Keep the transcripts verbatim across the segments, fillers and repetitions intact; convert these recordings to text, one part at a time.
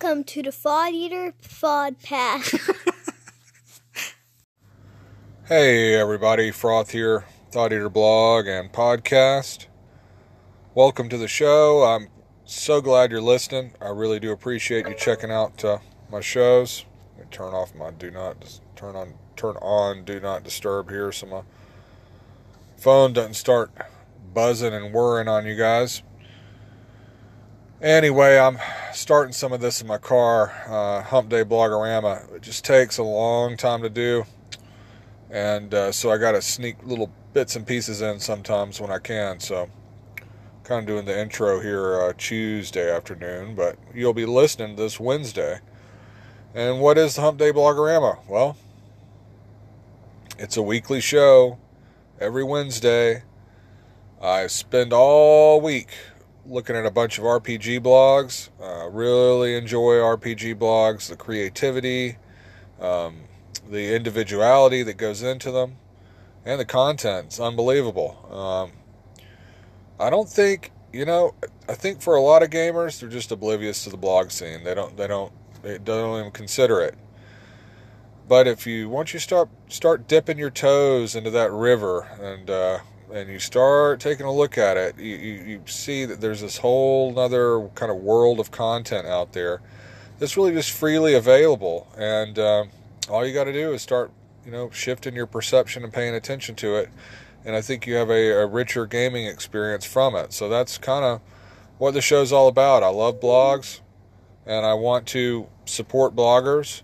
Welcome to the Fod-Eater Fod-Path. Hey everybody, Froth here, Thought Eater blog and podcast. Welcome to the show. I'm so glad you're listening. I really do appreciate you checking out uh, my shows. Let me turn off my do not turn on turn on do not disturb here, so my phone doesn't start buzzing and whirring on you guys. Anyway, I'm starting some of this in my car, uh, Hump Day Blogorama. It just takes a long time to do, and uh, so I got to sneak little bits and pieces in sometimes when I can, so kind of doing the intro here uh, Tuesday afternoon, but you'll be listening this Wednesday. And what is the Hump Day Blogorama? Well, it's a weekly show every Wednesday. I spend all week looking at a bunch of R P G blogs. Uh, really enjoy R P G blogs, the creativity, um, the individuality that goes into them, and the content's unbelievable. Um, I don't think, you know, I think for a lot of gamers, they're just oblivious to the blog scene. They don't, they don't, they don't even consider it. But if you, once you start, start dipping your toes into that river and, uh, and you start taking a look at it, you, you, you see that there's this whole other kind of world of content out there that's really just freely available. And um, all you got to do is start, you know, shifting your perception and paying attention to it. And I think you have a, a richer gaming experience from it. So that's kind of what the show's all about. I love blogs, and I want to support bloggers.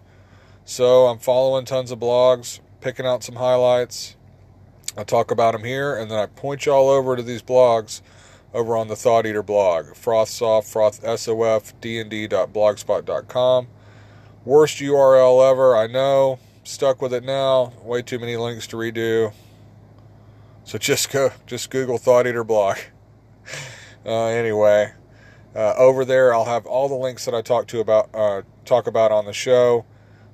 So I'm following tons of blogs, picking out some highlights. I talk about them here, and then I point you all over to these blogs over on the Thought Eater blog, Frothsoft, froth soft d n d dot blogspot dot com. Worst U R L ever, I know. Stuck with it now. Way too many links to redo. So just go, just Google Thought Eater blog. Uh, anyway, uh, over there I'll have all the links that I talk to about uh, talk about on the show.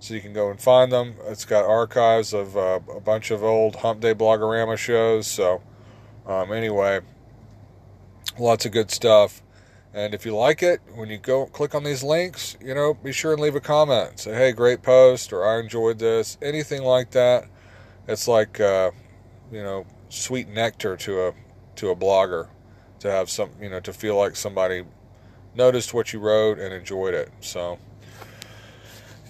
So you can go and find them. It's got archives of uh, a bunch of old Hump Day Blogorama shows. So um, anyway, lots of good stuff. And if you like it, when you go click on these links, you know, be sure and leave a comment. Say, hey, great post, or I enjoyed this, anything like that. It's like uh, you know, sweet nectar to a to a blogger to have some, you know, to feel like somebody noticed what you wrote and enjoyed it. So.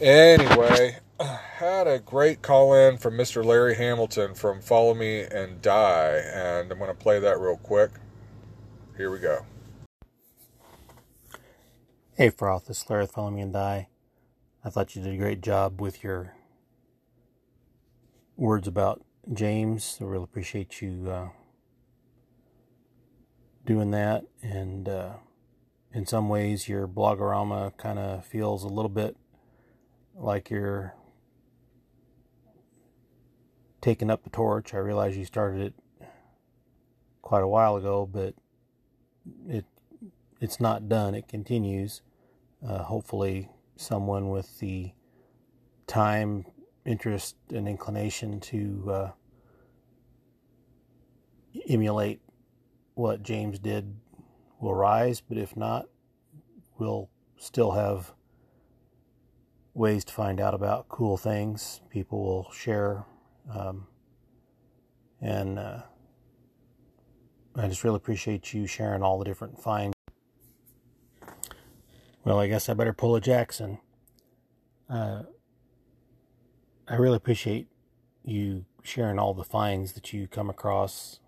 Anyway, had a great call-in from Mister Larry Hamilton from Follow Me and Die, and I'm going to play that real quick. Here we go. Hey, Froth, this is Larry with Follow Me and Die. I thought you did a great job with your words about James. I really appreciate you uh, doing that, and uh, in some ways your blogorama kind of feels a little bit like you're taking up the torch. I realize you started it quite a while ago, but it it's not done. It continues. Uh, hopefully someone with the time, interest, and inclination to uh, emulate what James did will rise, but if not, we'll still have ways to find out about cool things. People will share, um, and uh, I just really appreciate you sharing all the different finds. Well, I guess I better pull a Jackson. Uh, I really appreciate you sharing all the finds that you come across.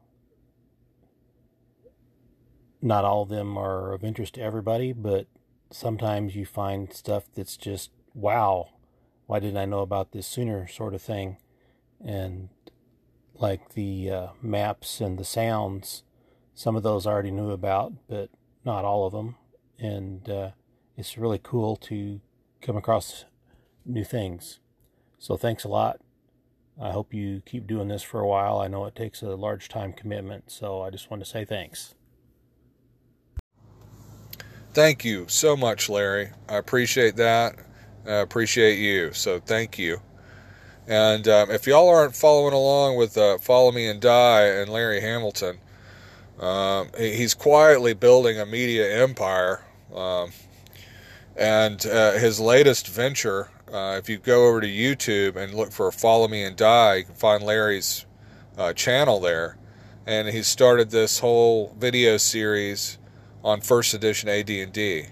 Not all of them are of interest to everybody, but sometimes you find stuff that's just wow, why didn't I know about this sooner sort of thing. And like the uh, maps and the sounds, some of those I already knew about, but not all of them. And uh, it's really cool to come across new things. So thanks a lot. I hope you keep doing this for a while. I know it takes a large time commitment, so I just want to say thanks. Thank you so much, Larry. I appreciate that. I uh, appreciate you, so thank you. And um, if y'all aren't following along with uh, Follow Me and Die and Larry Hamilton, um, he's quietly building a media empire. Um, And uh, his latest venture, uh, if you go over to YouTube and look for Follow Me and Die, you can find Larry's uh, channel there. And he started this whole video series on first edition A D and D.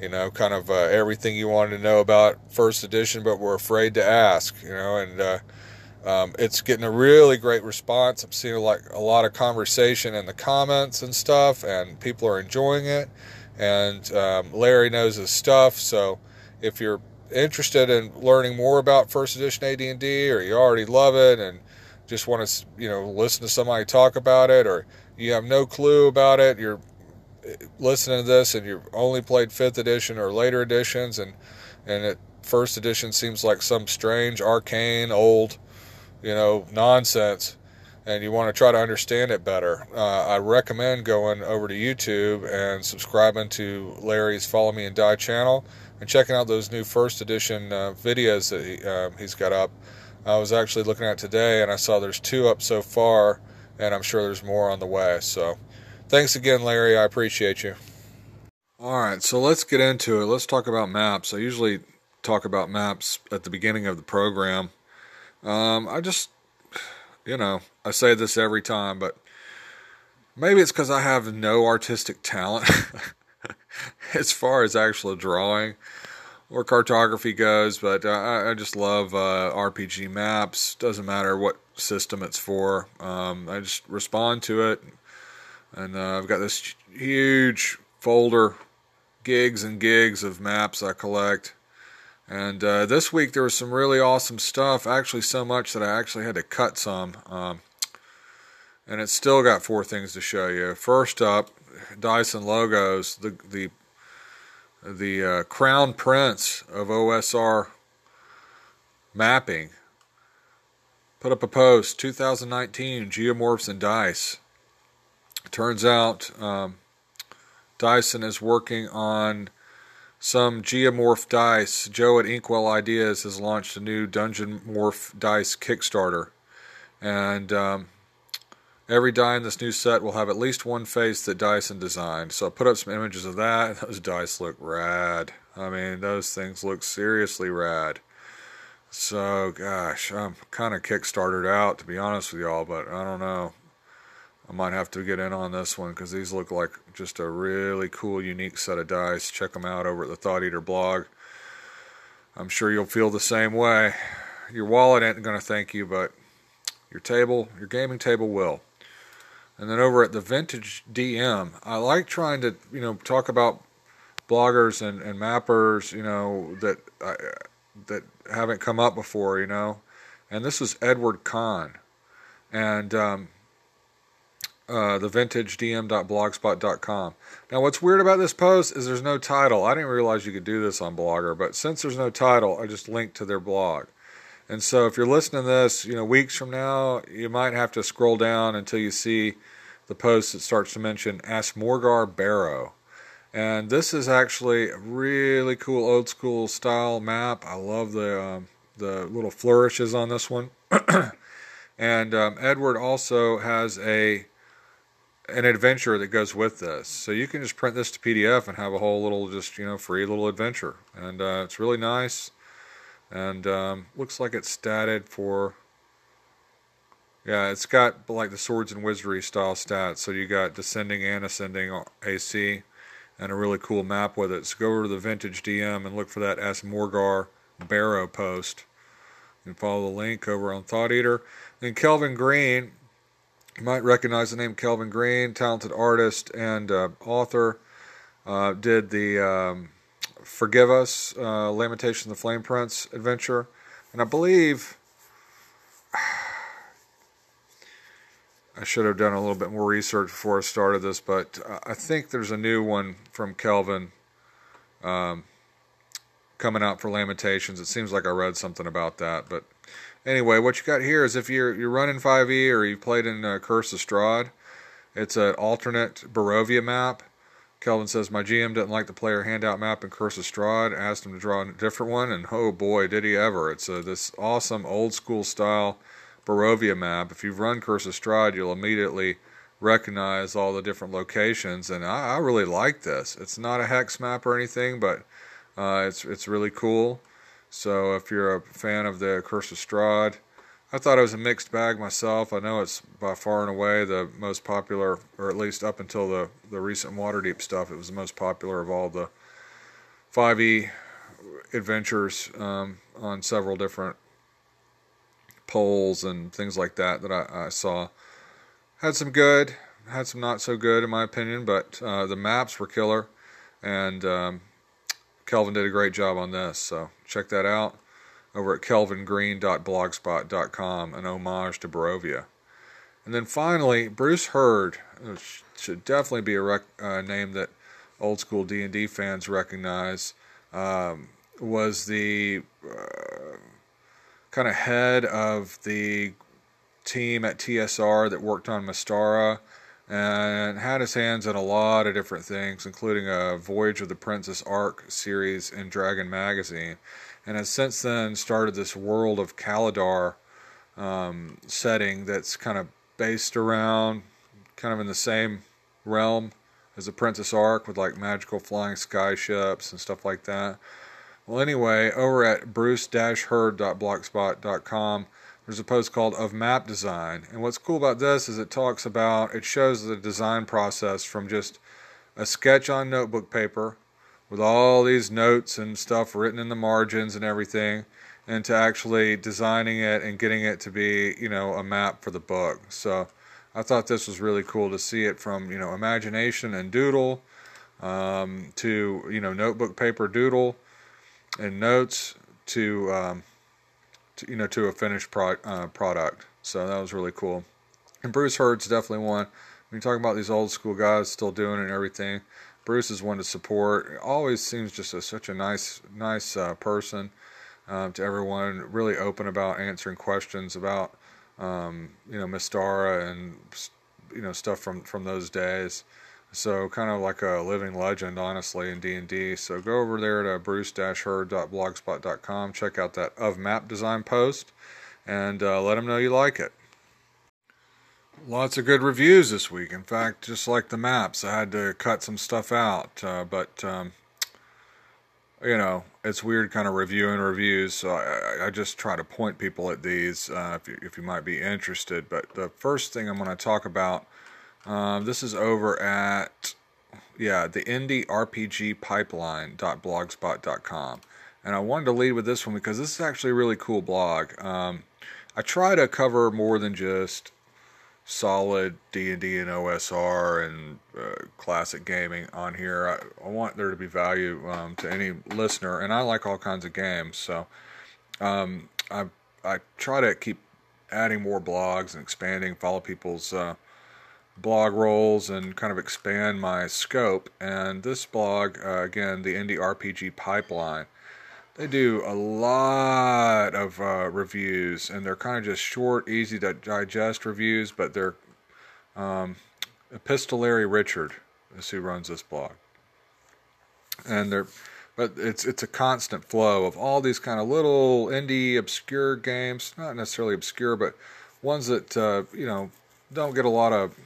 You know, kind of uh, everything you wanted to know about first edition, but were afraid to ask, you know, and uh, um, it's getting a really great response. I'm seeing like a lot of conversation in the comments and stuff, and people are enjoying it. And um, Larry knows his stuff, so if you're interested in learning more about first edition A D and D, or you already love it and just want to, you know, listen to somebody talk about it, or you have no clue about it, you're listening to this and you've only played fifth edition or later editions, and and it, first edition seems like some strange, arcane, old, you know, nonsense, and you want to try to understand it better, uh, I recommend going over to YouTube and subscribing to Larry's Follow Me and Die channel and checking out those new first edition uh, videos that he, uh, he's got up. I was actually looking at today, and I saw there's two up so far, and I'm sure there's more on the way. So thanks again, Larry. I appreciate you. All right, so let's get into it. Let's talk about maps. I usually talk about maps at the beginning of the program. Um, I just... You know, I say this every time, but maybe it's because I have no artistic talent as far as actual drawing or cartography goes, but I, I just love uh, R P G maps. Doesn't matter what system it's for. Um, I just respond to it, and uh, I've got this huge folder, gigs and gigs of maps I collect. And uh, this week there was some really awesome stuff, actually so much that I actually had to cut some. Um, and it's still got four things to show you. First up, Dyson Logos, the the the uh, crown prince of O S R mapping, put up a post, two thousand nineteen Geomorphs and Dice. It turns out um, Dyson is working on some Geomorph Dice. Joe at Inkwell Ideas has launched a new Dungeon Morph Dice Kickstarter. And um, every die in this new set will have at least one face that Dyson designed. So I put up some images of that. Those dice look rad. I mean, those things look seriously rad. So, gosh, I'm kind of Kickstartered out, to be honest with y'all, but I don't know. I might have to get in on this one, because these look like just a really cool, unique set of dice. Check them out over at the Thought Eater blog. I'm sure you'll feel the same way. Your wallet ain't going to thank you, but your table, your gaming table will. And then over at the Vintage D M, I like trying to, you know, talk about bloggers and, and mappers, you know, that uh, that haven't come up before, you know. And this is Edward Kahn. And um Uh, the vintage d m dot blogspot dot com. Now, what's weird about this post is there's no title. I didn't realize you could do this on Blogger, but since there's no title, I just linked to their blog. And so, if you're listening to this, you know, weeks from now, you might have to scroll down until you see the post that starts to mention Ask Morgar Barrow. And this is actually a really cool old school style map. I love the um, the little flourishes on this one. And um, Edward also has a an adventure that goes with this, so you can just print this to P D F and have a whole little, just, you know, free little adventure. And uh, it's really nice, and um, looks like it's statted for, yeah, it's got like the Swords and Wizardry style stats, so you got descending and ascending A C, and a really cool map with it. So go over to the Vintage D M and look for that Ask Morgar Barrow post, and follow the link over on Thought Eater. Then Kelvin Green, you might recognize the name Kelvin Green, talented artist and uh, author. Uh, did the um, Forgive Us, uh, Lamentation of the Flame Prince adventure. And I believe... I should have done a little bit more research before I started this, but I think there's a new one from Kelvin um, coming out for Lamentations. It seems like I read something about that, but... Anyway, what you got here is if you're you're running five e or you've played in uh, Curse of Strahd, it's an alternate Barovia map. Kelvin says, my G M didn't like the player handout map in Curse of Strahd. Asked him to draw a different one, and oh boy, did he ever. It's uh, this awesome old-school style Barovia map. If you've run Curse of Strahd, you'll immediately recognize all the different locations, and I, I really like this. It's not a hex map or anything, but Uh, it's it's really cool. So if you're a fan of the Curse of Strahd, I thought it was a mixed bag myself. I know it's by far and away the most popular, or at least up until the, the recent Waterdeep stuff, it was the most popular of all the five E adventures um, on several different polls and things like that that I, I saw. Had some good, had some not so good in my opinion, but uh, the maps were killer, and um, Kelvin did a great job on this, so check that out over at kelvin green dot blogspot dot com, an homage to Barovia. And then finally, Bruce Hurd, which should definitely be a rec uh, name that old school D and D fans recognize, um, was the uh, kind of head of the team at T S R that worked on Mystara, and had his hands in a lot of different things, including a Voyage of the Princess Ark series in Dragon Magazine, and has since then started this world of Kalidar um, setting that's kind of based around, kind of in the same realm as the Princess Ark, with like magical flying skyships and stuff like that. Well, anyway, over at bruce dash hurd dot blogspot dot com, there's a post called Of Map Design. And what's cool about this is it talks about, it shows the design process from just a sketch on notebook paper with all these notes and stuff written in the margins and everything, and to actually designing it and getting it to be, you know, a map for the book. So I thought this was really cool to see it from, you know, imagination and doodle um, to, you know, notebook paper doodle and notes to... Um, To, you know, to a finished pro uh, product. So that was really cool. And Bruce Hurd's definitely one. When you talk about these old school guys still doing it and everything, Bruce is one to support. Always seems just a, such a nice, nice uh, person um, to everyone. Really open about answering questions about, um, you know, Mystara and, you know, stuff from, from those days. So kind of like a living legend, honestly, in D and D. So go over there to bruce dash hurd dot blogspot dot com. Check out that Of Map Design post, and uh, let them know you like it. Lots of good reviews this week. In fact, just like the maps, I had to cut some stuff out. Uh, but, um, you know, it's weird kind of reviewing reviews. So I, I just try to point people at these uh, if, you, if you might be interested. But the first thing I'm going to talk about, Um, this is over at, yeah, the indie r p g pipeline dot blogspot dot com. And I wanted to lead with this one because this is actually a really cool blog. Um, I try to cover more than just solid D and D and O S R and uh, classic gaming on here. I, I want there to be value um, to any listener, and I like all kinds of games. So um, I, I try to keep adding more blogs and expanding, follow people's... Uh, blog rolls and kind of expand my scope. And this blog, uh, again, the Indie R P G Pipeline, they do a lot of uh, reviews, and they're kind of just short, easy to digest reviews, but they're um, Epistolary Richard is who runs this blog, and they're but it's it's a constant flow of all these kind of little indie obscure games, not necessarily obscure, but ones that uh, you know don't get a lot of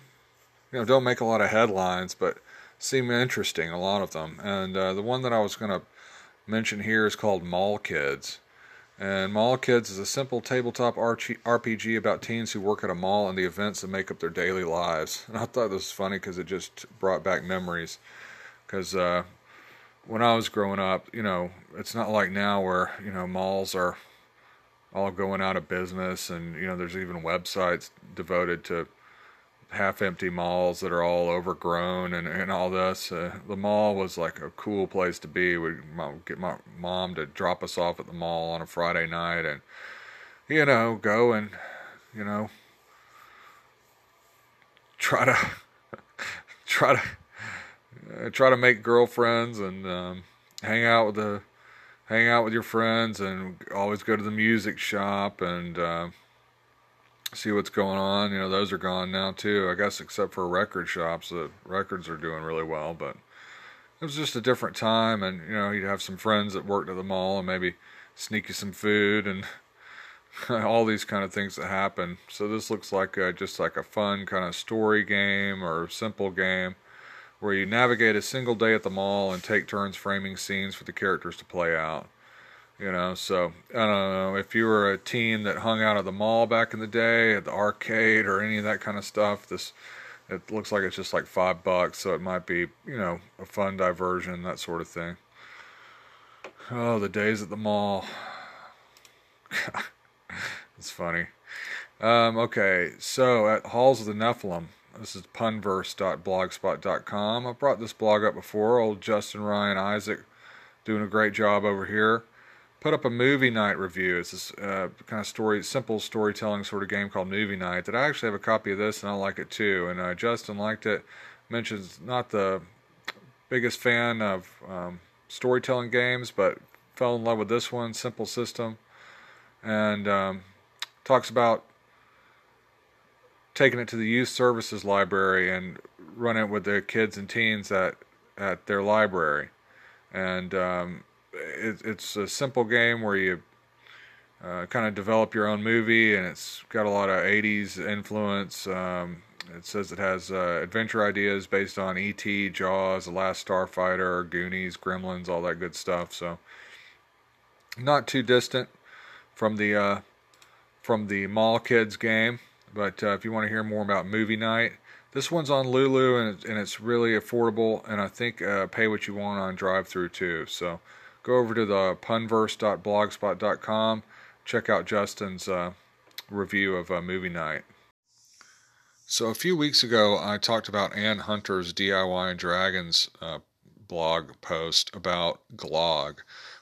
You know, don't make a lot of headlines, but seem interesting, a lot of them. And uh, the one that I was going to mention here is called Mall Kids. And Mall Kids is a simple tabletop R P G about teens who work at a mall and the events that make up their daily lives. And I thought this was funny because it just brought back memories. Because uh, when I was growing up, you know, it's not like now where, you know, malls are all going out of business. And, you know, there's even websites devoted to half-empty malls that are all overgrown and, and all this. Uh, the mall was like a cool place to be. We'd get my mom to drop us off at the mall on a Friday night and, you know, go and, you know, try to, try to, uh, try to make girlfriends and um, hang out with the, hang out with your friends, and always go to the music shop and, uh, see what's going on. You know, those are gone now too, I guess, except for record shops. The records are doing really well, but it was just a different time. And, you know, you'd have some friends that worked at the mall and maybe sneak you some food and all these kind of things that happen. So this looks like a, just like a fun kind of story game or simple game where you navigate a single day at the mall and take turns framing scenes for the characters to play out. You know, so, I don't know, if you were a teen that hung out at the mall back in the day, at the arcade, or any of that kind of stuff, this, it looks like it's just like five bucks, so it might be, you know, a fun diversion, that sort of thing. Oh, the days at the mall. It's funny. Um, okay, so at Halls of the Nephilim, this is punverse dot blogspot dot com. I brought this blog up before. Old Justin, Ryan, Isaac, doing a great job over here. Put up a Movie Night review. It's this uh, kind of story, simple storytelling sort of game called Movie Night that I actually have a copy of this and I like it too. And uh, Justin liked it. Mentions not the biggest fan of um, storytelling games, but fell in love with this one. Simple system. And um, talks about taking it to the youth services library and running it with the kids and teens at, at their library. And um, it, it's a simple game where you uh, kind of develop your own movie, and it's got a lot of eighties influence. Um, it says it has uh, adventure ideas based on E T, Jaws, The Last Starfighter, Goonies, Gremlins, all that good stuff. So not too distant from the uh, from the Mall Kids game, but uh, if you want to hear more about Movie Night, this one's on Lulu, and it's, and it's really affordable, and I think uh, pay what you want on drive-through too. So go over to the punverse dot blogspot dot com, check out Justin's uh, review of uh, Movie Night. So a few weeks ago, I talked about Ann Hunter's D I Y and Dragons uh, blog post about Glog,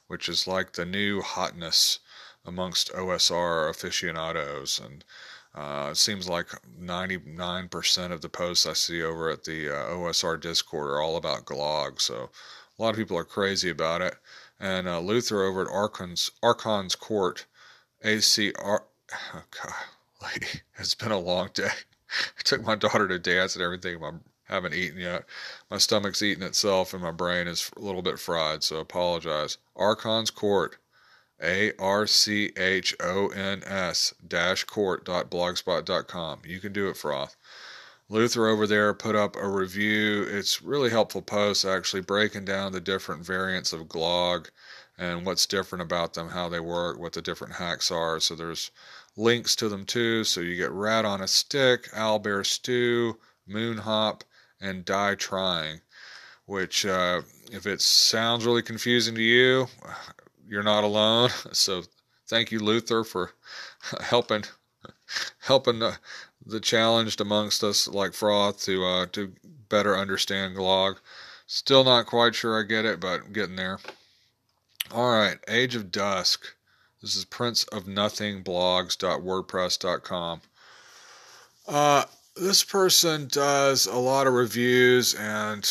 which is like the new hotness amongst O S R aficionados, and Uh, it seems like ninety-nine percent of the posts I see over at the uh, O S R Discord are all about Glog, so a lot of people are crazy about it. And uh, Luther over at Archon's, Archon's Court, A C R... Oh, God, lady, it's been a long day. I took my daughter to dance and everything. I haven't eaten yet. My stomach's eating itself, and my brain is a little bit fried, so I apologize. Archon's Court. A R C H O N S dash court dot blogspot dot com. You can do it, Froth. Luther over there put up a review. It's really helpful post, actually, breaking down the different variants of Glog and what's different about them, how they work, what the different hacks are. So there's links to them, too. So you get Rat on a Stick, Owlbear Stew, Moonhop, and Die Trying, which uh, if it sounds really confusing to you, you're not alone. So thank you, Luther, for helping helping the, the challenged amongst us like Froth to uh, to better understand Glog. Still not quite sure I get it, but getting there. All right, Age of Dusk. This is prince of nothing blogs dot wordpress dot com. Uh, this person does a lot of reviews, and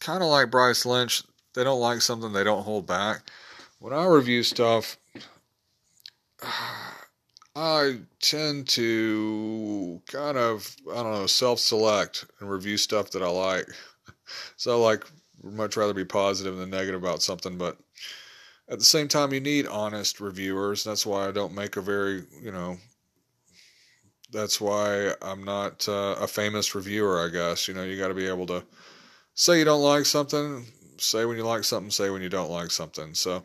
kind of like Bryce Lynch, they don't like something, they don't hold back. When I review stuff, I tend to kind of, I don't know, self-select and review stuff that I like. So I like, much rather be positive than negative about something, but at the same time, you need honest reviewers. That's why I don't make a very, you know, that's why I'm not uh, a famous reviewer, I guess. You know, you got to be able to say you don't like something, say when you like something, say when you don't like something. So,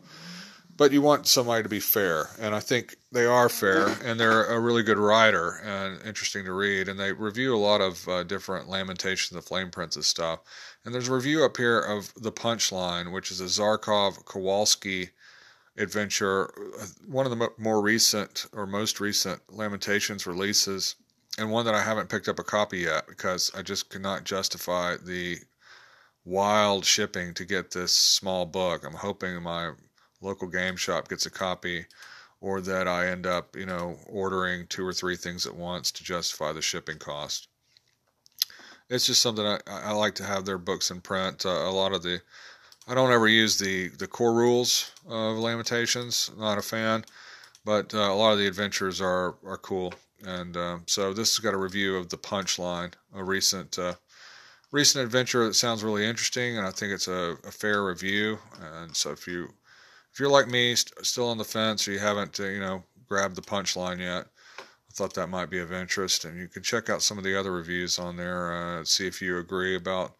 but you want somebody to be fair, and I think they are fair, and they're a really good writer and interesting to read, and they review a lot of uh, different Lamentations of the Flame Princess stuff. And there's a review up here of The Punchline, which is a Zarkov Kowalski adventure, one of the more recent or most recent Lamentations releases, and one that I haven't picked up a copy yet because I just could not justify the wild shipping to get this small book. I'm hoping my local game shop gets a copy, or that I end up, you know, ordering two or three things at once to justify the shipping cost. It's just something I, I like to have their books in print. Uh, a lot of the, I don't ever use the, the core rules of Lamentations. I'm not a fan, but uh, a lot of the adventures are, are cool. And uh, so this has got a review of The Punchline, a recent, uh, Recent adventure that sounds really interesting, and I think it's a, a fair review. And so, if you if you're like me, st- still on the fence, or you haven't uh, you know grabbed The Punchline yet, I thought that might be of interest. And you can check out some of the other reviews on there, uh, see if you agree about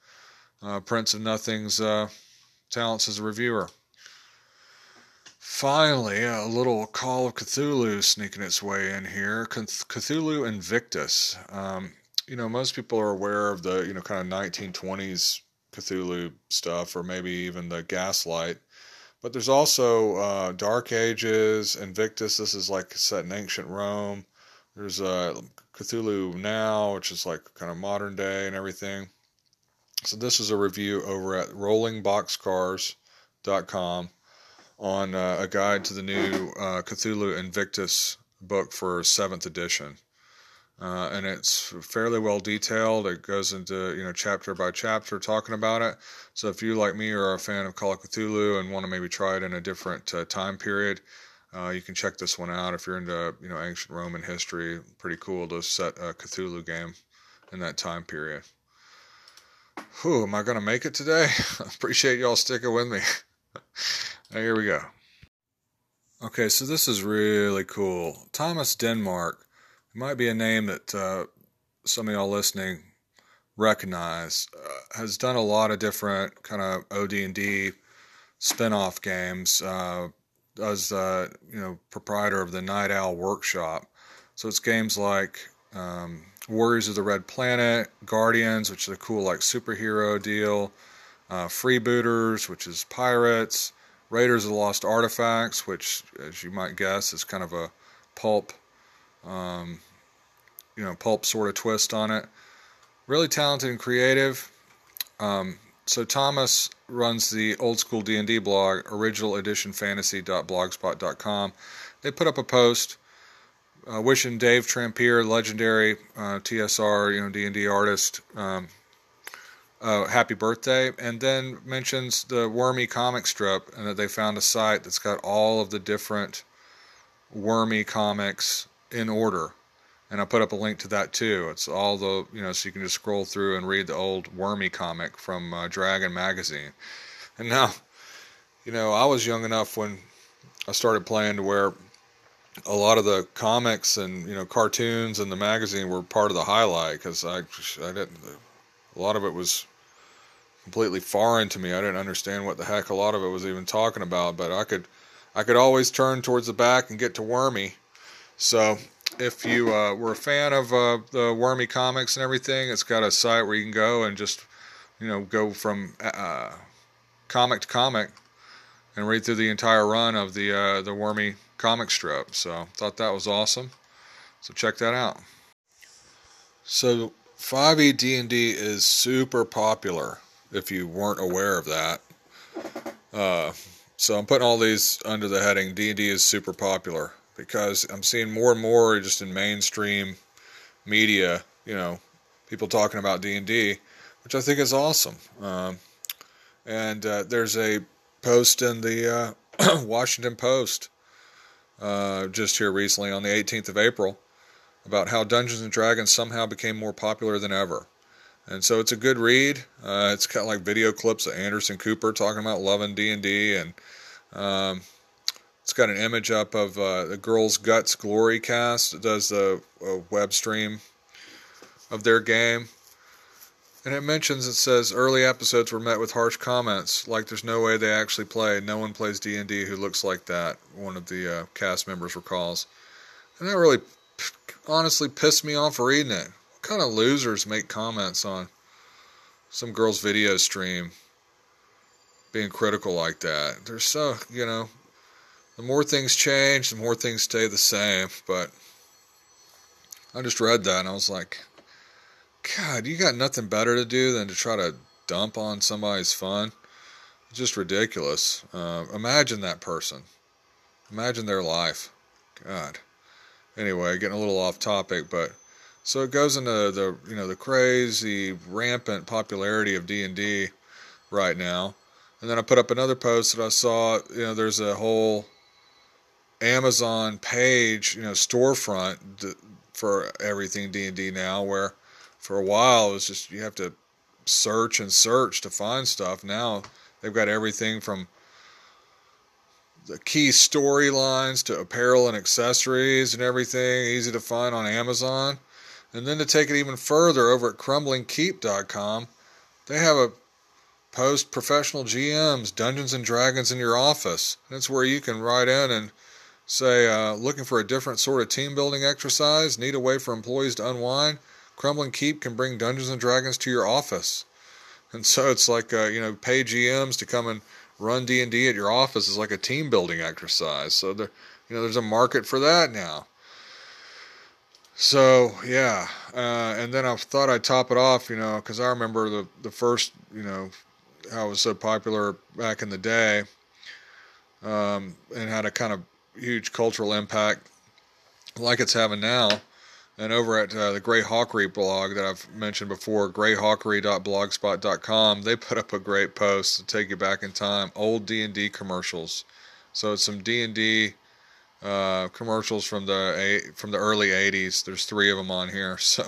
uh, Prince of Nothing's uh, talents as a reviewer. Finally, a little Call of Cthulhu sneaking its way in here. Cthulhu Invictus. Um, you know, most people are aware of the, you know, kind of nineteen twenties Cthulhu stuff, or maybe even the Gaslight. But there's also uh, Dark Ages, Invictus. This is like set in ancient Rome. There's uh, Cthulhu Now, which is like kind of modern day and everything. So this is a review over at rolling boxcars dot com. on uh, a guide to the new uh, Cthulhu Invictus book for seventh edition. Uh, and it's fairly well detailed. It goes into, you know, chapter by chapter talking about it. So if you, like me, are a fan of Call of Cthulhu and want to maybe try it in a different uh, time period, uh, you can check this one out. If you're into, you know, ancient Roman history, pretty cool to set a Cthulhu game in that time period. Whew, am I going to make it today? I appreciate y'all sticking with me. Here we go. Okay, so this is really cool. Thomas Denmark. It might be a name that uh, some of y'all listening recognize. Uh, has done a lot of different kind of O D and D spin-off games. Uh, as uh, you know, proprietor of the Night Owl Workshop. So it's games like um, Warriors of the Red Planet, Guardians, which is a cool like superhero deal, uh, Freebooters, which is pirates, Raiders of the Lost Artifacts, which, as you might guess, is kind of a pulp, um, you know, pulp sort of twist on it. Really talented and creative. Um, so Thomas runs the Old School D and D blog, original edition fantasy dot blogspot dot com. They put up a post uh, wishing Dave Trampier, legendary uh, T S R, you know, D and D artist, um, Uh, happy birthday, and then mentions the Wormy comic strip and that they found a site that's got all of the different Wormy comics in order. And I put up a link to that too. It's all the, you know, so you can just scroll through and read the old Wormy comic from uh, Dragon Magazine. And now, you know, I was young enough when I started playing to where a lot of the comics and, you know, cartoons and the magazine were part of the highlight, because I, I didn't... A lot of it was completely foreign to me. I didn't understand what the heck a lot of it was even talking about, but I could I could always turn towards the back and get to Wormy. So if you uh, were a fan of uh, the Wormy comics and everything, it's got a site where you can go and just, you know, go from uh, comic to comic and read through the entire run of the, uh, the Wormy comic strip. So I thought that was awesome. So check that out. So... five E D and D is super popular, if you weren't aware of that. Uh, so I'm putting all these under the heading, D and D is super popular, because I'm seeing more and more just in mainstream media, you know, people talking about D and D, which I think is awesome. Um, and uh, there's a post in the uh, Washington Post uh, just here recently on the eighteenth of April, about how Dungeons and Dragons somehow became more popular than ever. And so it's a good read. Uh, it's kind of like video clips of Anderson Cooper talking about loving D and D. And um, it's got an image up of uh, the Girls Guts Glory cast that does the uh, web stream of their game. And it mentions, it says, early episodes were met with harsh comments, like there's no way they actually play. No one plays D and D who looks like that, one of the uh, cast members recalls. And that really... honestly pissed me off for reading it. What kind of losers make comments on some girl's video stream being critical like that? They're so, you know, the more things change, the more things stay the same. But I just read that and I was like, God, you got nothing better to do than to try to dump on somebody's fun? It's just ridiculous. Uh, imagine that person. Imagine their life. God. Anyway, getting a little off topic, but so it goes into the, you know, the crazy rampant popularity of D and D right now. And then I put up another post that I saw, you know, there's a whole Amazon page, you know, storefront for everything D and D now, where for a while it was just, you have to search and search to find stuff. Now they've got everything from the key storylines to apparel and accessories and everything, easy to find on Amazon. And then to take it even further, over at crumbling keep dot com, they have a post, Professional G Ms, Dungeons and Dragons in Your Office. That's where you can write in and say, uh, looking for a different sort of team building exercise, need a way for employees to unwind. Crumbling Keep can bring Dungeons and Dragons to your office. And so it's like, uh, you know, pay G Ms to come and run D and D at your office is like a team building exercise. So there, you know, there's a market for that now. So, yeah. Uh, and then I thought I'd top it off, you know, because I remember the, the first, you know, how it was so popular back in the day, um, and had a kind of huge cultural impact like it's having now. And over at uh, the Grey Hawkery blog that I've mentioned before, grey hawkery dot blogspot dot com, they put up a great post to take you back in time, old D and D commercials. So it's some D and D uh, commercials from the from the early eighties. There's three of them on here. So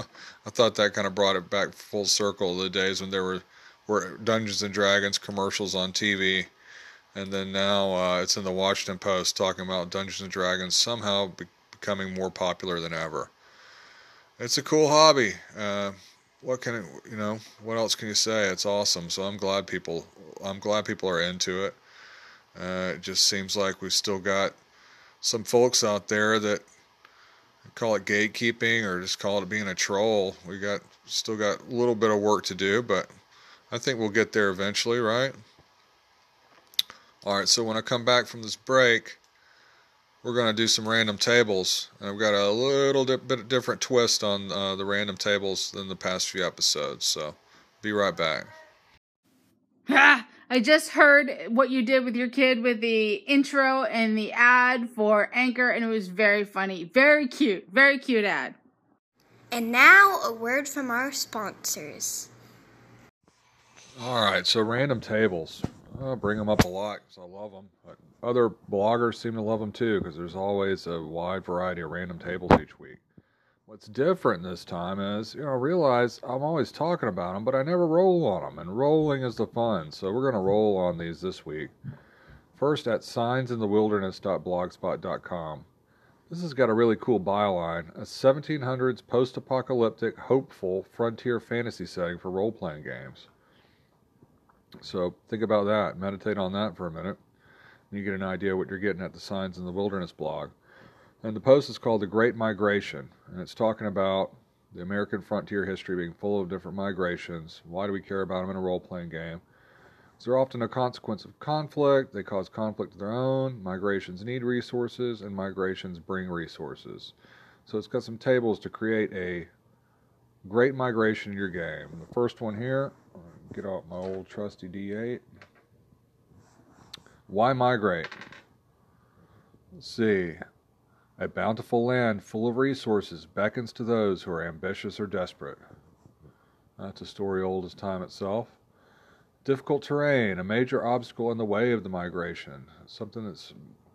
I thought that kind of brought it back full circle to the days when there were, were Dungeons and Dragons commercials on T V. And then now uh, it's in the Washington Post talking about Dungeons and Dragons somehow be- becoming more popular than ever. It's a cool hobby. Uh, what can it, you know? What else can you say? It's awesome. So I'm glad people. I'm glad people are into it. Uh, it just seems like we've still got some folks out there that call it gatekeeping or just call it being a troll. We got still got a little bit of work to do, but I think we'll get there eventually, right? All right. So when I come back from this break, we're going to do some random tables. And I've got a little di- bit different twist on uh, the random tables than the past few episodes. So be right back. Ah, I just heard what you did with your kid with the intro and the ad for Anchor. And it was very funny. Very cute. Very cute ad. And now a word from our sponsors. All right. So random tables. I bring them up a lot because I love them. But other bloggers seem to love them too because there's always a wide variety of random tables each week. What's different this time is, you know, I realize I'm always talking about them, but I never roll on them, and rolling is the fun. So we're going to roll on these this week. First at signs in the wilderness dot blogspot dot com. This has got a really cool byline, a seventeen hundreds post-apocalyptic, hopeful, frontier fantasy setting for role-playing games. So think about that. Meditate on that for a minute. You get an idea what you're getting at the Signs in the Wilderness blog. And the post is called The Great Migration. And it's talking about the American frontier history being full of different migrations. Why do we care about them in a role-playing game? Because they're often a consequence of conflict. They cause conflict of their own. Migrations need resources, and migrations bring resources. So it's got some tables to create a great migration in your game. The first one here... Get out my old trusty D eight. Why migrate? Let's see. A bountiful land full of resources beckons to those who are ambitious or desperate. That's a story old as time itself. Difficult terrain, a major obstacle in the way of the migration. Something that's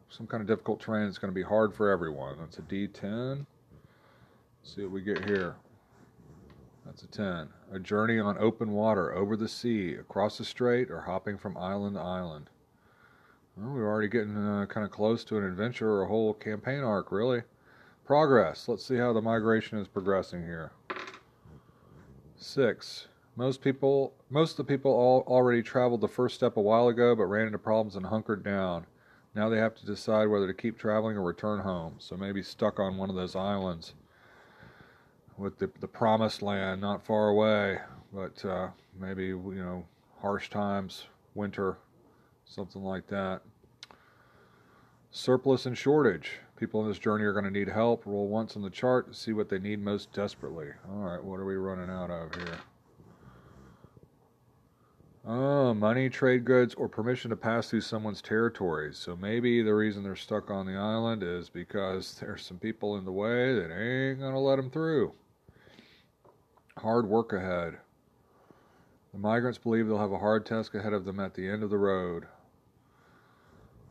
some kind of difficult terrain that's going to be hard for everyone. That's a D ten. Let's see what we get here. That's a ten. A journey on open water, over the sea, across the strait, or hopping from island to island. Well, we're already getting uh, kind of close to an adventure or a whole campaign arc, really. Progress. Let's see how the migration is progressing here. six. Most people, most of the people all already traveled the first step a while ago, but ran into problems and hunkered down. Now they have to decide whether to keep traveling or return home. So maybe stuck on one of those islands. With the, the promised land not far away, but uh, maybe, you know, harsh times, winter, something like that. Surplus and shortage. People on this journey are going to need help. Roll once on the chart to see what they need most desperately. All right, what are we running out of here? Oh, money, trade goods, or permission to pass through someone's territory. So maybe the reason they're stuck on the island is because there's some people in the way that ain't going to let them through. Hard work ahead. The migrants believe they'll have a hard task ahead of them at the end of the road.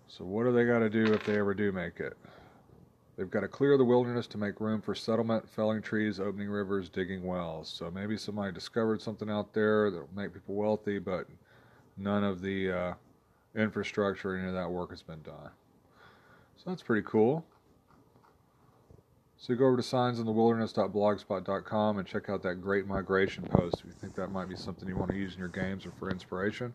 So what do they got to do if they ever do make it? They've got to clear the wilderness to make room for settlement, felling trees, opening rivers, digging wells. So maybe somebody discovered something out there that'll make people wealthy, but none of the uh, infrastructure or any of that work has been done. So that's pretty cool. So go over to signs in the wilderness dot blogspot dot com and check out that Great Migration post if you think that might be something you want to use in your games or for inspiration.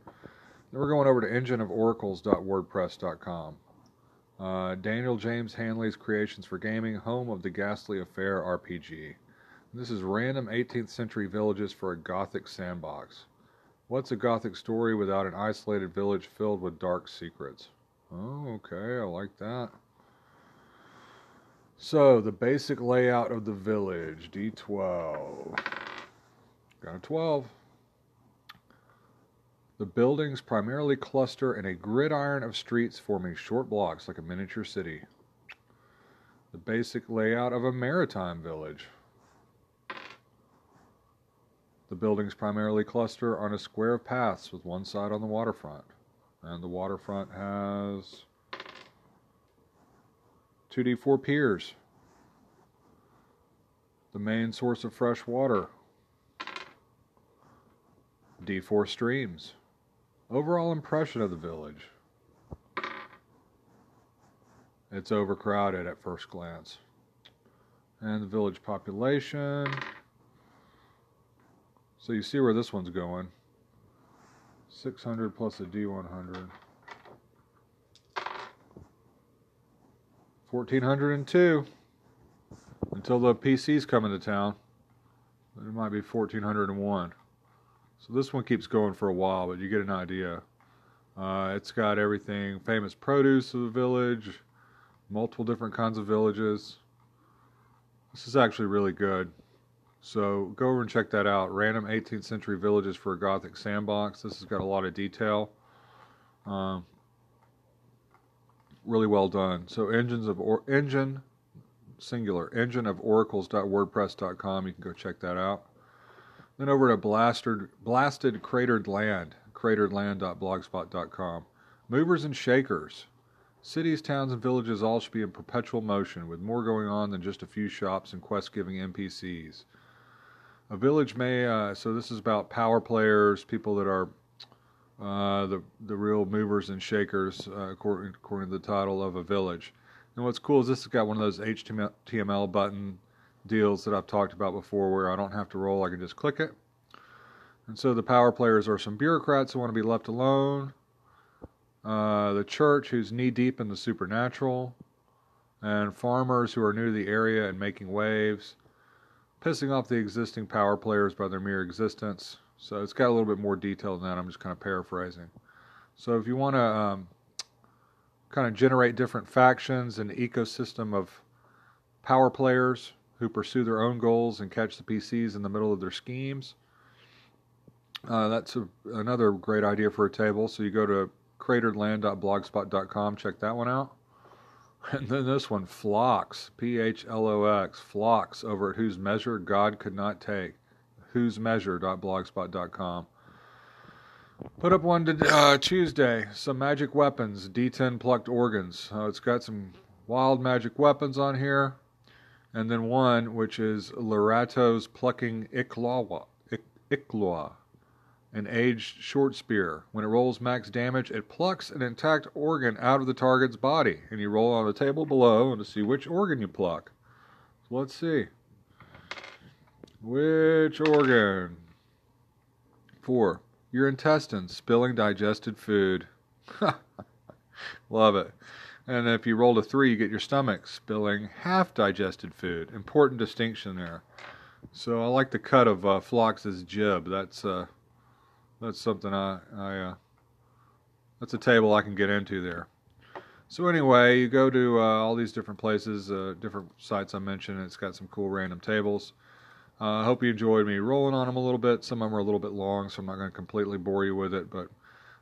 Then we're going over to engine of oracles dot wordpress dot com. Uh, Daniel James Hanley's Creations for Gaming, home of the Ghastly Affair R P G. And this is random eighteenth century villages for a gothic sandbox. What's a gothic story without an isolated village filled with dark secrets? Oh, okay, I like that. So, the basic layout of the village, D twelve. Got a twelve. The buildings primarily cluster in a gridiron of streets forming short blocks like a miniature city. The basic layout of a maritime village. The buildings primarily cluster on a square of paths with one side on the waterfront. And the waterfront has two D four piers. The main source of fresh water. D four streams. Overall impression of the village. It's overcrowded at first glance. And the village population. So you see where this one's going. six hundred plus a D one hundred. fourteen oh two. Until the P Cs come into town. It might be fourteen oh one. So this one keeps going for a while, but you get an idea. Uh, it's got everything. Famous produce of the village. Multiple different kinds of villages. This is actually really good. So go over and check that out. Random eighteenth century villages for a gothic sandbox. This has got a lot of detail. Um, really well done. So engines of or, engine singular engine of oracles dot wordpress dot com. You can go check that out. Then over to blastered blasted cratered land cratered land dot blogspot dot com. Movers and shakers. Cities, towns, and villages all should be in perpetual motion, with more going on than just a few shops and quest-giving N P Cs. A village may, uh, so this is about power players, people that are uh, the the real movers and shakers, uh, according, according to the title of a village. And what's cool is this has got one of those H T M L button deals that I've talked about before where I don't have to roll, I can just click it. And so the power players are some bureaucrats who want to be left alone, uh, the church who's knee-deep in the supernatural, and farmers who are new to the area and making waves, pissing off the existing power players by their mere existence. So it's got a little bit more detail than that. I'm just kind of paraphrasing. So if you want to um, kind of generate different factions and ecosystem of power players who pursue their own goals and catch the P Cs in the middle of their schemes, uh, that's a, another great idea for a table. So you go to cratered land dot blogspot dot com. Check that one out. And then this one, Phlox, P H L O X, Phlox, over at Whose Measure God Could Not Take, whose measure dot blogspot dot com. Put up one to, uh, Tuesday, some magic weapons, D ten plucked organs. Uh, it's got some wild magic weapons on here. And then one, which is Lorato's Plucking Iklawa, Ik, Ikloa. An aged short spear. When it rolls max damage, it plucks an intact organ out of the target's body, and you roll on the table below to see which organ you pluck. So let's see. Which organ? Four. Your intestines, spilling digested food. Love it. And if you roll a three, you get your stomach, spilling half digested food. Important distinction there. So I like the cut of uh, Phlox's jib. That's... Uh, That's something I, I uh, that's a table I can get into there. So anyway, you go to uh, all these different places, uh, different sites I mentioned. It's got some cool random tables. I uh, hope you enjoyed me rolling on them a little bit. Some of them are a little bit long, so I'm not going to completely bore you with it, but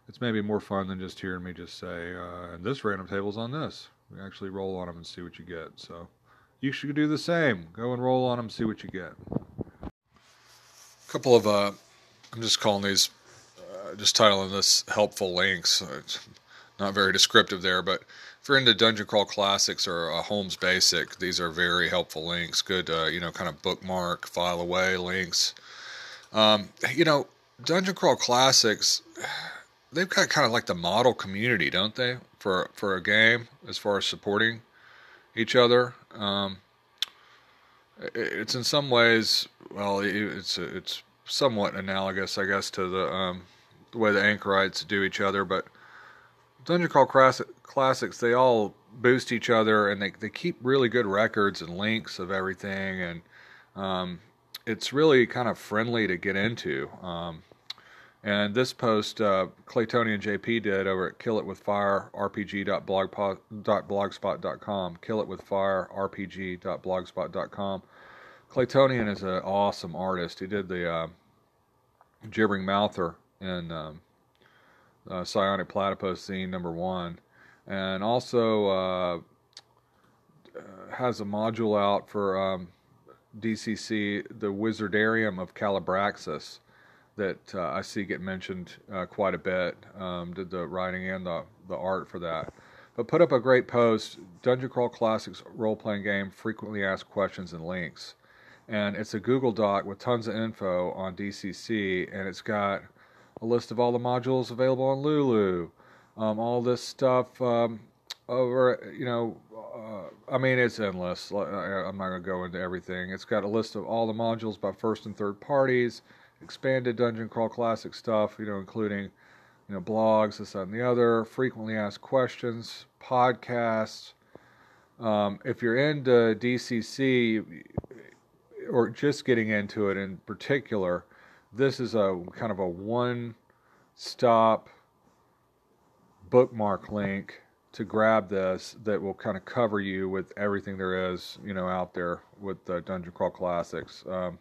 it's maybe more fun than just hearing me just say, uh, and this random table's on this. We actually roll on them and see what you get. So you should do the same. Go and roll on them, see what you get. A couple of, uh, I'm just calling these just titling this helpful links. It's not very descriptive there, but if you're into Dungeon Crawl Classics or uh, Holmes Basic, these are very helpful links. Good, uh, you know, kind of bookmark, file away links. Um, you know, Dungeon Crawl Classics, they've got kind of like the model community, don't they, for for a game as far as supporting each other. Um, it, it's in some ways, well, it, it's it's somewhat analogous, I guess, to the um, the way the anchorites do each other. But Dungeon Call Classic, Classics, they all boost each other, and they they keep really good records and links of everything, and um, it's really kind of friendly to get into. Um, And this post, uh, Claytonian J P did over at kill it with fire r p g dot blogspot dot com. kill it with fire r p g dot blogspot dot com. Claytonian is an awesome artist. He did the uh, Gibbering Mouther in um, uh, Psionic Platypus Scene Number One, and also uh, has a module out for um, D C C, the Wizardarium of Calabraxis, that uh, I see get mentioned uh, quite a bit. Um, did the writing and the, the art for that. But put up a great post, Dungeon Crawl Classics role-playing game, frequently asked questions and links. And it's a Google Doc with tons of info on D C C, and it's got a list of all the modules available on Lulu, um, all this stuff um, over, you know, uh, I mean, it's endless. I'm not going to go into everything. It's got a list of all the modules by first and third parties, expanded Dungeon Crawl Classic stuff, you know, including, you know, blogs, this, that, and the other, frequently asked questions, podcasts. Um, if you're into D C C or just getting into it in particular, this is a kind of a one-stop bookmark link to grab this that will kind of cover you with everything there is, you know, out there with uh, Dungeon Crawl Classics. Um,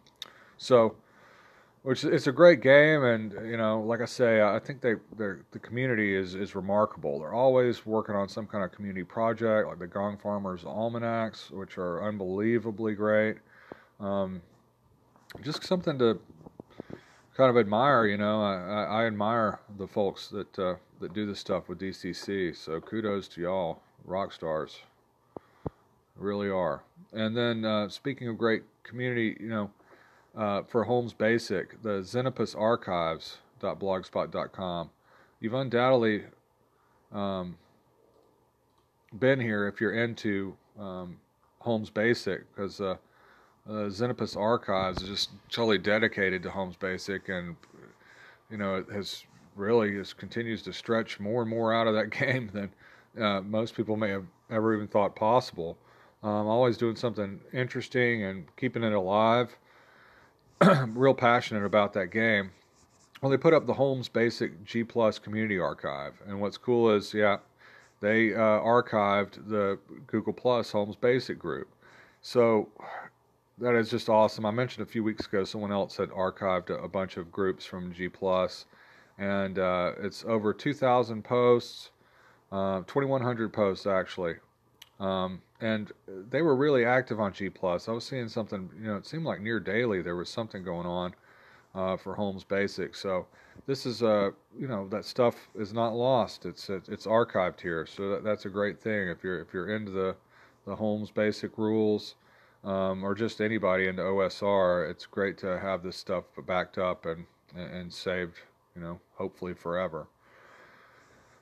so... Which it's a great game, and you know, like I say, I think they the community is is remarkable. They're always working on some kind of community project, like the Gong Farmers Almanacs, which are unbelievably great. Um, just something to kind of admire, you know. I, I admire the folks that uh, that do this stuff with D C C. So kudos to y'all, rock stars, really are. And then uh, speaking of great community, you know. Uh, for Holmes Basic, the Xenopus Archives dot blogspot dot com. You've undoubtedly um, been here if you're into um, Holmes Basic, because uh, uh, Xenopus Archives is just totally dedicated to Holmes Basic, and you know it has really just continues to stretch more and more out of that game than uh, most people may have ever even thought possible. Um, always doing something interesting and keeping it alive. Real passionate about that game. Well, they put up the Holmes Basic G Plus Community Archive, and what's cool is, yeah, they uh, archived the Google Plus Holmes Basic group. So that is just awesome. I mentioned a few weeks ago someone else had archived a, a bunch of groups from G Plus, and uh, it's over two thousand posts, uh, twenty-one hundred posts actually. Um, and they were really active on G plus. I was seeing something, you know, it seemed like near daily there was something going on uh, for Holmes Basic. So this is, uh, you know, that stuff is not lost. It's it's archived here. So that, that's a great thing if you're if you're into the, the Holmes Basic rules um, or just anybody into O S R. It's great to have this stuff backed up and and saved, you know, hopefully forever.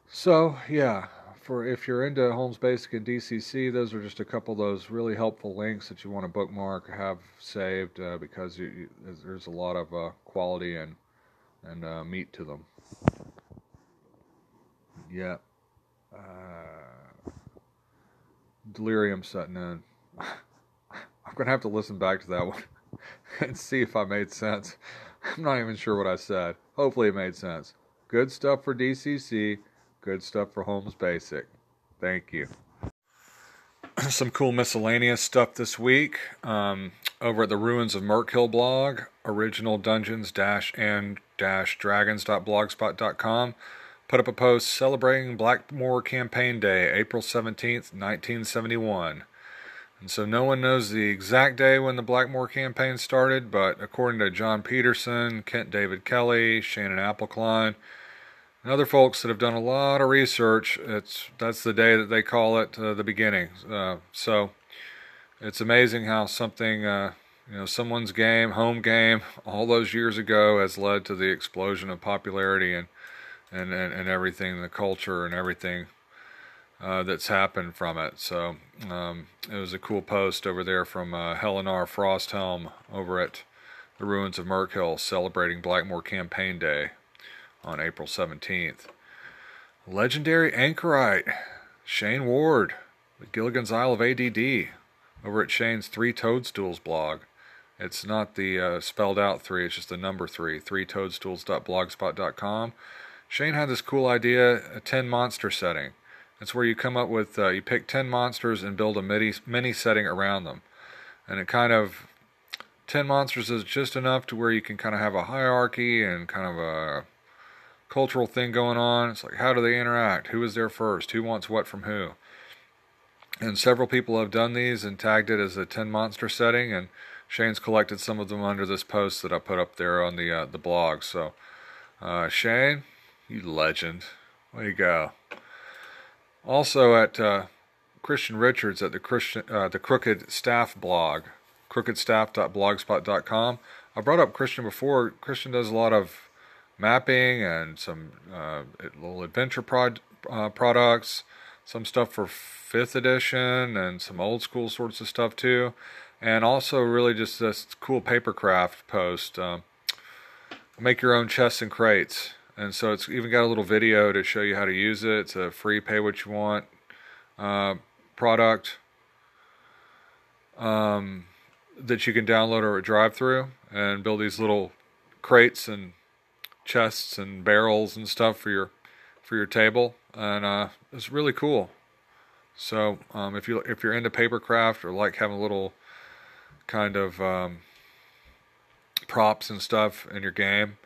So, yeah. For if you're into Holmes Basic and D C C, those are just a couple of those really helpful links that you want to bookmark, have saved, uh, because you, you, there's a lot of uh, quality and and uh, meat to them. Yeah. Uh, delirium setting in. I'm going to have to listen back to that one and see if I made sense. I'm not even sure what I said. Hopefully it made sense. Good stuff for D C C. Good stuff for Holmes Basic. Thank you. Some cool miscellaneous stuff this week. Um, over at the Ruins of Merc Hill blog, original dungeons and dragons dot blogspot dot com, put up a post celebrating Blackmoor Campaign Day, April seventeenth, nineteen seventy-one. And so no one knows the exact day when the Blackmoor campaign started, but according to John Peterson, Kent David Kelly, Shannon Appelkline, and other folks that have done a lot of research, it's that's the day that they call it uh, the beginning. Uh, so it's amazing how something, uh, you know, someone's game, home game, all those years ago has led to the explosion of popularity and and, and, and everything, the culture and everything uh, that's happened from it. So um, it was a cool post over there from uh, Helen R. Frosthelm over at the Ruins of Murk Hill, celebrating Blackmoor Campaign Day on April seventeenth. Legendary anchorite Shane Ward with Gilligan's Isle of A D D over at Shane's Three Toadstools blog. It's not the uh, spelled out three, it's just the number three, three toadstools dot blogspot dot com. Shane had this cool idea, a ten monster setting. It's where you come up with, uh, you pick ten monsters and build a mini, mini setting around them. And it kind of, ten monsters is just enough to where you can kind of have a hierarchy and kind of a cultural thing going on. It's like, how do they interact? Who is there first? Who wants what from who? And several people have done these and tagged it as a ten monster setting, and Shane's collected some of them under this post that I put up there on the uh, the blog. So, uh, Shane, you legend. Way to go. Also at uh, Christian Richards at the Christian uh, the Crooked Staff blog, crooked staff dot blogspot dot com. I brought up Christian before. Christian does a lot of mapping and some uh, little adventure prod, uh, products, some stuff for fifth edition and some old school sorts of stuff too. And also really just this cool paper craft post, um, make your own chests and crates. And so it's even got a little video to show you how to use it. It's a free pay what you want uh, product um, that you can download or drive through and build these little crates and chests and barrels and stuff for your for your table. And uh, it's really cool. So um, if you if you're into paper craft or like having a little kind of um, props and stuff in your game,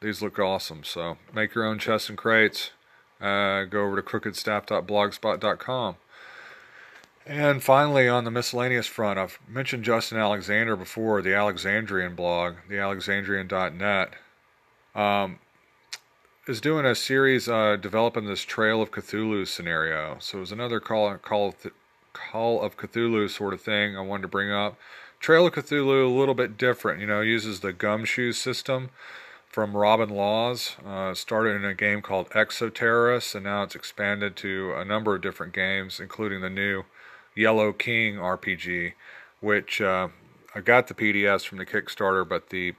these look awesome. So make your own chests and crates. Uh, go over to crooked staff dot blogspot dot com. And finally, on the miscellaneous front, I've mentioned Justin Alexander before, the Alexandrian blog, the alexandrian dot net, um, is doing a series uh, developing this Trail of Cthulhu scenario. So it was another Call, call, call of Cthulhu sort of thing I wanted to bring up. Trail of Cthulhu, a little bit different, you know, uses the gumshoe system from Robin Laws. Uh, started in a game called Exoterrorist, and now it's expanded to a number of different games, including the new Yellow King R P G, which uh, I got the P D Fs from the Kickstarter, but the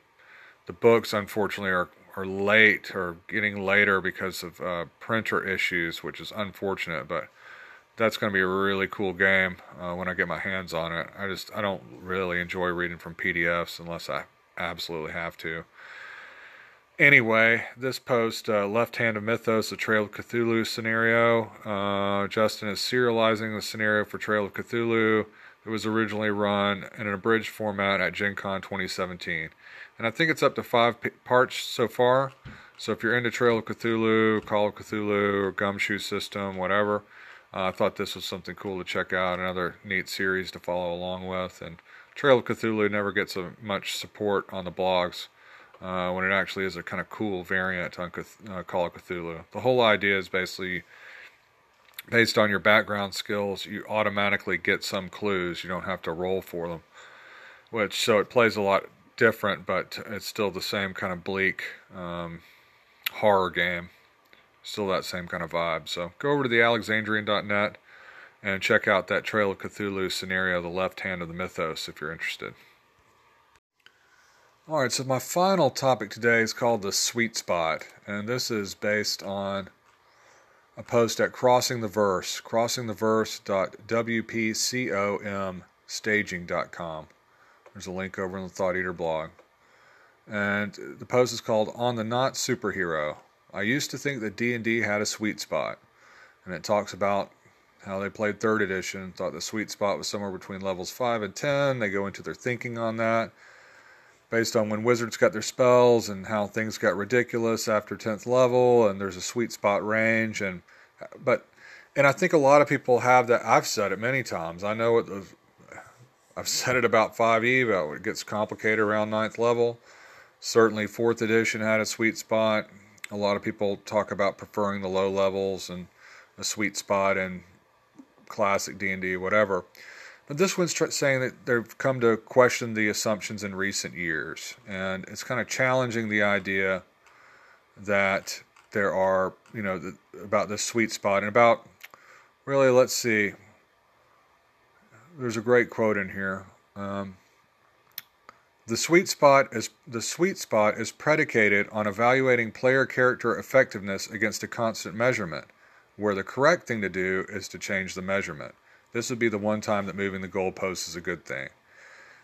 the books, unfortunately, are, are late, or getting later because of uh, printer issues, which is unfortunate, but that's going to be a really cool game uh, when I get my hands on it. I just I don't really enjoy reading from P D Fs unless I absolutely have to. Anyway, this post, uh, Left Hand of Mythos, the Trail of Cthulhu scenario. Uh, Justin is serializing the scenario for Trail of Cthulhu. It was originally run in an abridged format at Gen Con twenty seventeen. And I think it's up to five p- parts so far. So if you're into Trail of Cthulhu, Call of Cthulhu, or Gumshoe System, whatever, Uh, I thought this was something cool to check out, another neat series to follow along with. And Trail of Cthulhu never gets a, much support on the blogs uh, when it actually is a kind of cool variant on uh, Call of Cthulhu. The whole idea is basically, based on your background skills, you automatically get some clues. You don't have to roll for them. Which, so it plays a lot different, but it's still the same kind of bleak um, horror game. Still that same kind of vibe. So go over to the alexandrian dot net and check out that Trail of Cthulhu scenario, The Left Hand of the Mythos, if you're interested. All right, so my final topic today is called The Sweet Spot, and this is based on a post at Crossing the Verse, crossing the verse dot w p com staging dot com. There's a link over in the Thought Eater blog. And the post is called On the Not Superhero. I used to think that D and D had a sweet spot, and it talks about how they played third edition, thought the sweet spot was somewhere between levels five and ten. They go into their thinking on that, based on when wizards got their spells and how things got ridiculous after tenth level, and there's a sweet spot range. And but, and I think a lot of people have that. I've said it many times. I know it, I've said it about five E, about it gets complicated around ninth level. Certainly fourth edition had a sweet spot. A lot of people talk about preferring the low levels and a sweet spot in classic D and D, whatever. But this one's tr- saying that they've come to question the assumptions in recent years. And it's kind of challenging the idea that there are, you know, the, about this sweet spot and about really, let's see. There's a great quote in here. Um, the sweet spot is the sweet spot is predicated on evaluating player character effectiveness against a constant measurement, where the correct thing to do is to change the measurement. This would be the one time that moving the goalpost is a good thing.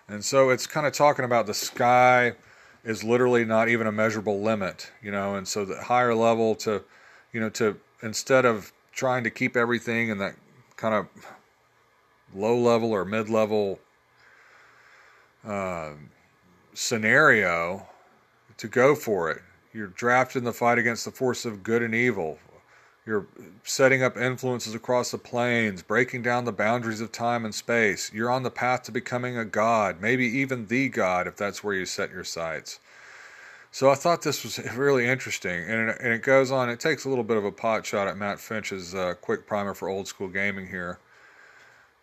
And so it's kind of talking about the sky is literally not even a measurable limit, you know, and so the higher level to, you know, to instead of trying to keep everything in that kind of low level or mid level uh, scenario, to go for it. You're drafting the fight against the force of good and evil. You're setting up influences across the planes, breaking down the boundaries of time and space. You're on the path to becoming a god, maybe even the god, if that's where you set your sights. So I thought this was really interesting, and it, and it goes on. It takes a little bit of a pot shot at Matt Finch's uh, quick primer for old school gaming here.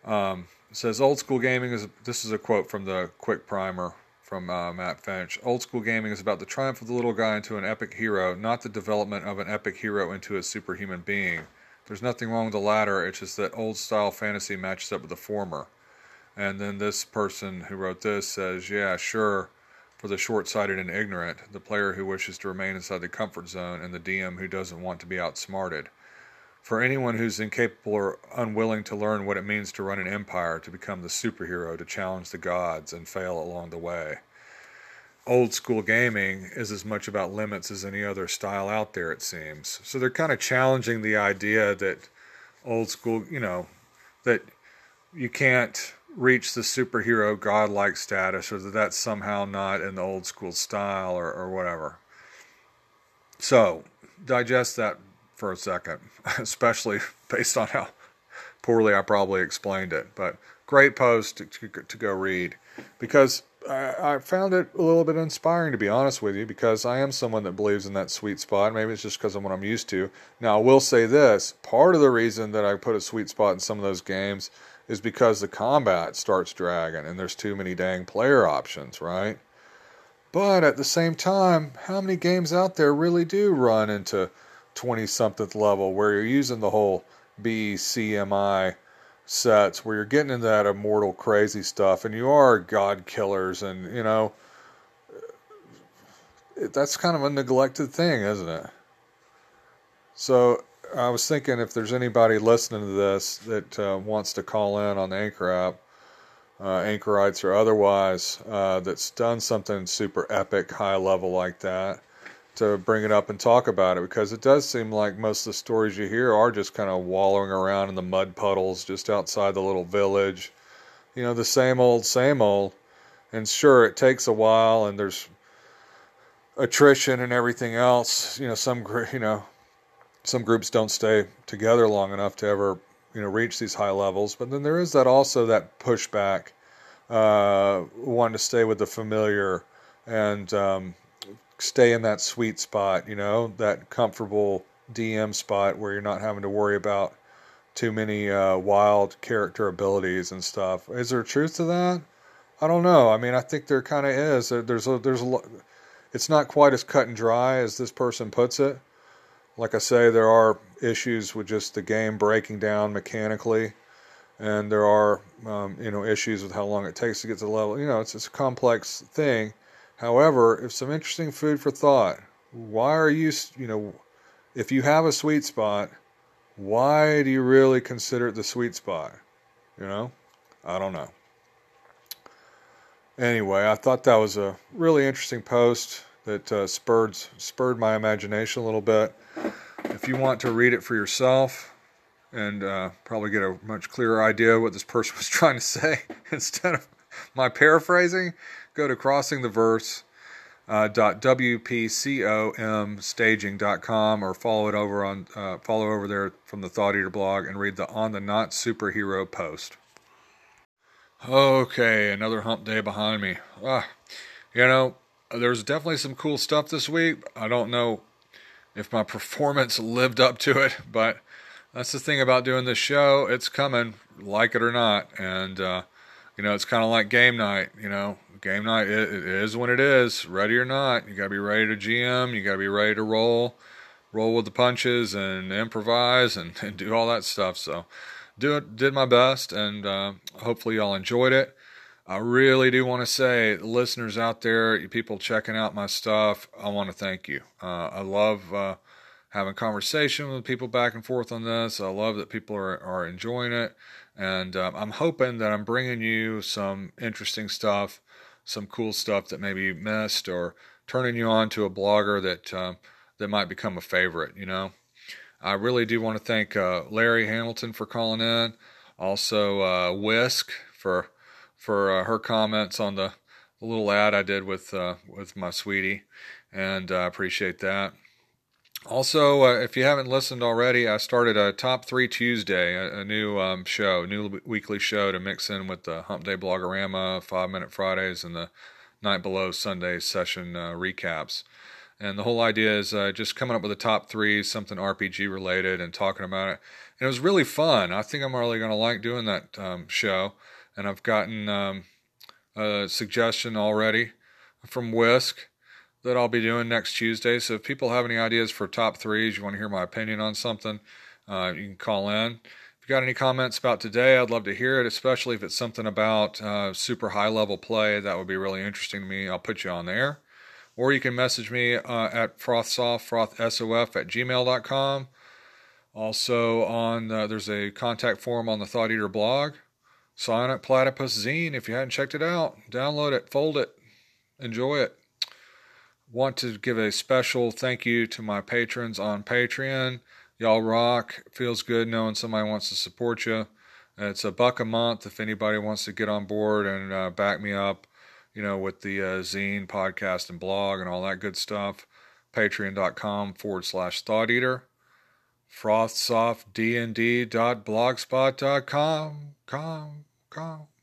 Um, it says, old school gaming is, this is a quote from the quick primer from uh, Matt Finch. Old school gaming is about the triumph of the little guy into an epic hero, not the development of an epic hero into a superhuman being. There's nothing wrong with the latter, it's just that old style fantasy matches up with the former. And then this person who wrote this says, yeah, sure, for the short-sighted and ignorant, the player who wishes to remain inside the comfort zone, and the D M who doesn't want to be outsmarted. For anyone who's incapable or unwilling to learn what it means to run an empire, to become the superhero, to challenge the gods and fail along the way. Old school gaming is as much about limits as any other style out there, it seems. So they're kind of challenging the idea that old school, you know, that you can't reach the superhero godlike status, or that that's somehow not in the old school style, or, or whatever. So digest that for a second, especially based on how poorly I probably explained it. But great post to, to, to go read, because I, I found it a little bit inspiring, to be honest with you, because I am someone that believes in that sweet spot. Maybe it's just because of what I'm used to. Now, I will say this, part of the reason that I put a sweet spot in some of those games is because the combat starts dragging and there's too many dang player options, right? But at the same time, how many games out there really do run into twenty-somethingth level where you're using the whole B C M I sets, where you're getting into that immortal crazy stuff, and you are god killers, and, you know, that's kind of a neglected thing, isn't it? So I was thinking, if there's anybody listening to this that uh, wants to call in on the Anchor app, uh, Anchorites or otherwise, uh, that's done something super epic, high level like that, to bring it up and talk about it, because it does seem like most of the stories you hear are just kind of wallowing around in the mud puddles just outside the little village. You know, the same old, same old. And sure, it takes a while, and there's attrition and everything else. You know, some, you know, some groups don't stay together long enough to ever, you know, reach these high levels. But then there is that also that pushback, uh, wanting to stay with the familiar and um, stay in that sweet spot, you know, that comfortable D M spot where you're not having to worry about too many uh, wild character abilities and stuff. Is there truth to that? I don't know. I mean, I think there kind of is. There's a, there's a, it's not quite as cut and dry as this person puts it. Like I say, there are issues with just the game breaking down mechanically, and there are, um, you know, issues with how long it takes to get to the level. You know, it's, it's a complex thing. However, if some interesting food for thought. Why are you, you know, if you have a sweet spot, why do you really consider it the sweet spot? You know, I don't know. Anyway, I thought that was a really interesting post that uh, spurred spurred my imagination a little bit. If you want to read it for yourself and uh, probably get a much clearer idea of what this person was trying to say instead of my paraphrasing, go to crossing the verse dot w p com staging dot com, or follow it over on uh, follow over there from the Thought Eater blog and read the On the Not Superhero post. Okay, another hump day behind me. Ah, you know, there's definitely some cool stuff this week. I don't know if my performance lived up to it, but that's the thing about doing this show. It's coming, like it or not. And, uh, you know, it's kind of like game night. You know, game night, it, it is when it is, ready or not. You got to be ready to G M. You got to be ready to roll. roll with the punches and improvise and, and do all that stuff. So do it, did my best, and uh, hopefully y'all enjoyed it. I really do want to say, listeners out there, people checking out my stuff, I want to thank you. Uh, I love uh, having conversation with people back and forth on this. I love that people are, are enjoying it. And um, I'm hoping that I'm bringing you some interesting stuff, some cool stuff that maybe you missed, or turning you on to a blogger that um, that might become a favorite, you know. I really do want to thank uh, Larry Hamilton for calling in. Also, uh, Whisk for for uh, her comments on the, the little ad I did with uh, with my sweetie, and I uh, appreciate that. Also, uh, if you haven't listened already, I started a Top Three Tuesday, a, a new um, show, new weekly show to mix in with the Hump Day Blogorama, Five Minute Fridays, and the Night Below Sunday session uh, recaps. And the whole idea is uh, just coming up with a top three, something R P G related, and talking about it. And it was really fun. I think I'm really going to like doing that um, show. And I've gotten um, a suggestion already from Whisk that I'll be doing next Tuesday. So if people have any ideas for top threes, you want to hear my opinion on something, uh, you can call in. If you got any comments about today, I'd love to hear it, especially if it's something about uh, super high-level play. That would be really interesting to me. I'll put you on there. Or you can message me uh, at Frothsoft, frothsof at gmail dot com. Also, on uh, there's a contact form on the Thought Eater blog. Sign up Platypus Zine if you hadn't checked it out. Download it, fold it, enjoy it. Want to give a special thank you to my patrons on Patreon. Y'all rock. Feels good knowing somebody wants to support you. It's a buck a month if anybody wants to get on board and uh, back me up, you know, with the uh, zine, podcast, and blog and all that good stuff. Patreon dot com forward slash Thought Eater. Frothsoft D N D dot blogspot dot com. Com. Com.